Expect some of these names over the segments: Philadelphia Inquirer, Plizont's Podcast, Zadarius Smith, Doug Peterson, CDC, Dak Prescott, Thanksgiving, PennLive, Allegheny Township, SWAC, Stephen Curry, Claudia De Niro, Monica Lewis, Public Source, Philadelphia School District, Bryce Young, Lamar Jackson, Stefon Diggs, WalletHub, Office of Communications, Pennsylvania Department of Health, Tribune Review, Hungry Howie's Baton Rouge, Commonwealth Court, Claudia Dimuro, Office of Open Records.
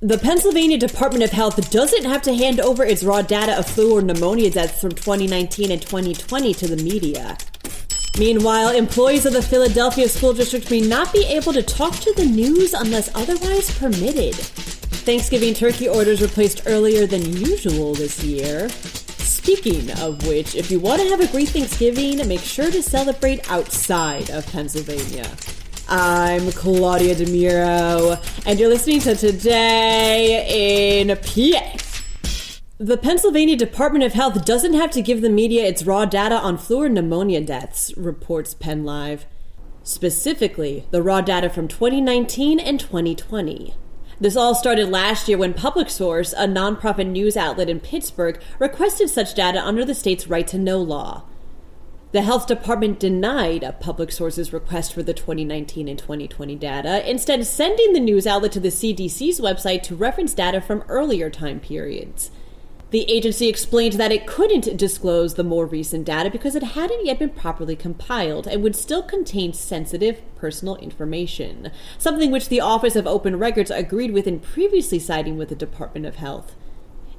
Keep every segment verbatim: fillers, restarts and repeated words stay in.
The Pennsylvania Department of Health doesn't have to hand over its raw data of flu or pneumonia deaths from twenty nineteen and twenty twenty to the media. Meanwhile, employees of the Philadelphia School District may not be able to talk to the news unless otherwise permitted. Thanksgiving turkey orders were placed earlier than usual this year. Speaking of which, if you want to have a great Thanksgiving, make sure to celebrate outside of Pennsylvania. I'm Claudia Dimuro, and you're listening to Today in P A. The Pennsylvania Department of Health doesn't have to give the media its raw data on flu or pneumonia deaths, reports PennLive. Specifically, the raw data from twenty nineteen and twenty twenty. This all started last year when Public Source, a nonprofit news outlet in Pittsburgh, requested such data under the state's right-to-know law. The health department denied a Public Source's request for the twenty nineteen and twenty twenty data, instead sending the news outlet to the C D C's website to reference data from earlier time periods. The agency explained that it couldn't disclose the more recent data because it hadn't yet been properly compiled and would still contain sensitive personal information, something which the Office of Open Records agreed with in previously siding with the Department of Health.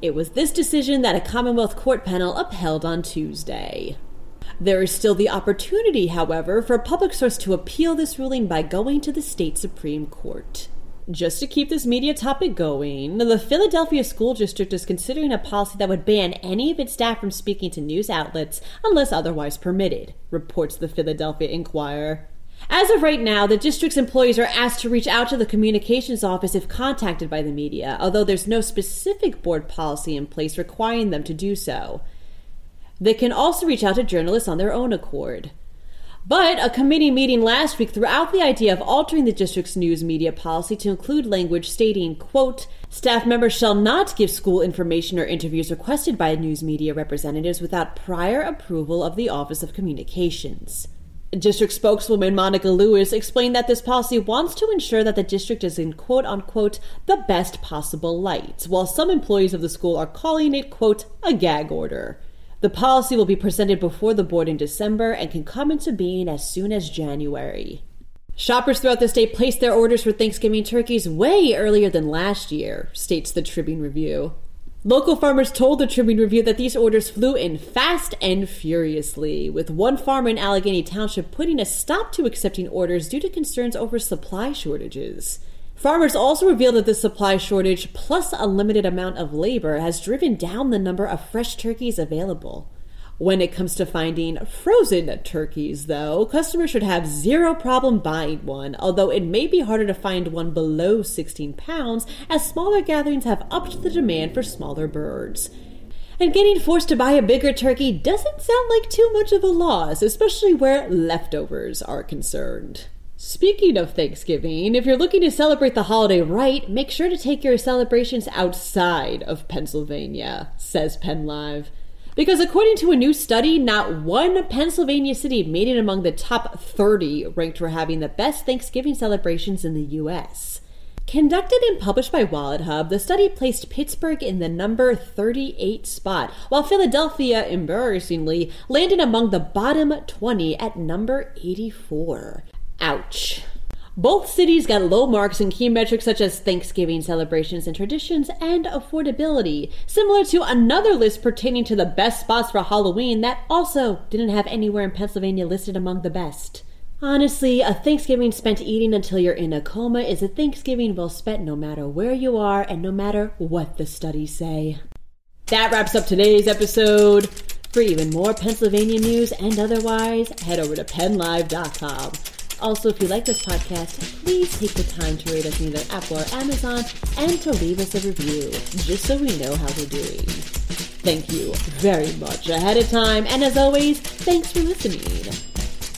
It was this decision that a Commonwealth Court panel upheld on Tuesday. There is still the opportunity, however, for Public Source to appeal this ruling by going to the state Supreme Court. Just to keep this media topic going, the Philadelphia School District is considering a policy that would ban any of its staff from speaking to news outlets unless otherwise permitted, reports the Philadelphia Inquirer. As of right now, the district's employees are asked to reach out to the communications office if contacted by the media, although there's no specific board policy in place requiring them to do so. They can also reach out to journalists on their own accord. But a committee meeting last week threw out the idea of altering the district's news media policy to include language stating, quote, staff members shall not give school information or interviews requested by news media representatives without prior approval of the Office of Communications. District spokeswoman Monica Lewis explained that this policy wants to ensure that the district is in quote-unquote the best possible light, while some employees of the school are calling it, quote, a gag order. The policy will be presented before the board in December and can come into being as soon as January. Shoppers throughout the state placed their orders for Thanksgiving turkeys way earlier than last year, states the Tribune Review. Local farmers told the Tribune Review that these orders flew in fast and furiously, with one farmer in Allegheny Township putting a stop to accepting orders due to concerns over supply shortages. Farmers also revealed that the supply shortage, plus a limited amount of labor, has driven down the number of fresh turkeys available. When it comes to finding frozen turkeys, though, customers should have zero problem buying one, although it may be harder to find one below sixteen pounds, as smaller gatherings have upped the demand for smaller birds. And getting forced to buy a bigger turkey doesn't sound like too much of a loss, especially where leftovers are concerned. Speaking of Thanksgiving, if you're looking to celebrate the holiday right, make sure to take your celebrations outside of Pennsylvania, says PennLive. Because according to a new study, not one Pennsylvania city made it among the top thirty ranked for having the best Thanksgiving celebrations in the U S. Conducted and published by WalletHub, the study placed Pittsburgh in the number thirty-eight spot, while Philadelphia, embarrassingly, landed among the bottom twenty at number eighty-four. Ouch. Both cities got low marks in key metrics such as Thanksgiving celebrations and traditions and affordability, similar to another list pertaining to the best spots for Halloween that also didn't have anywhere in Pennsylvania listed among the best. Honestly, a Thanksgiving spent eating until you're in a coma is a Thanksgiving well spent no matter where you are and no matter what the studies say. That wraps up today's episode. For even more Pennsylvania news and otherwise, head over to penn live dot com. Also, if you like this podcast, please take the time to rate us on either Apple or Amazon and to leave us a review, just so we know how we're doing. Thank you very much ahead of time, and as always, thanks for listening.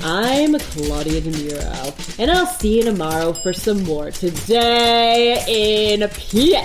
I'm Claudia De Niro, and I'll see you tomorrow for some more Today in P A.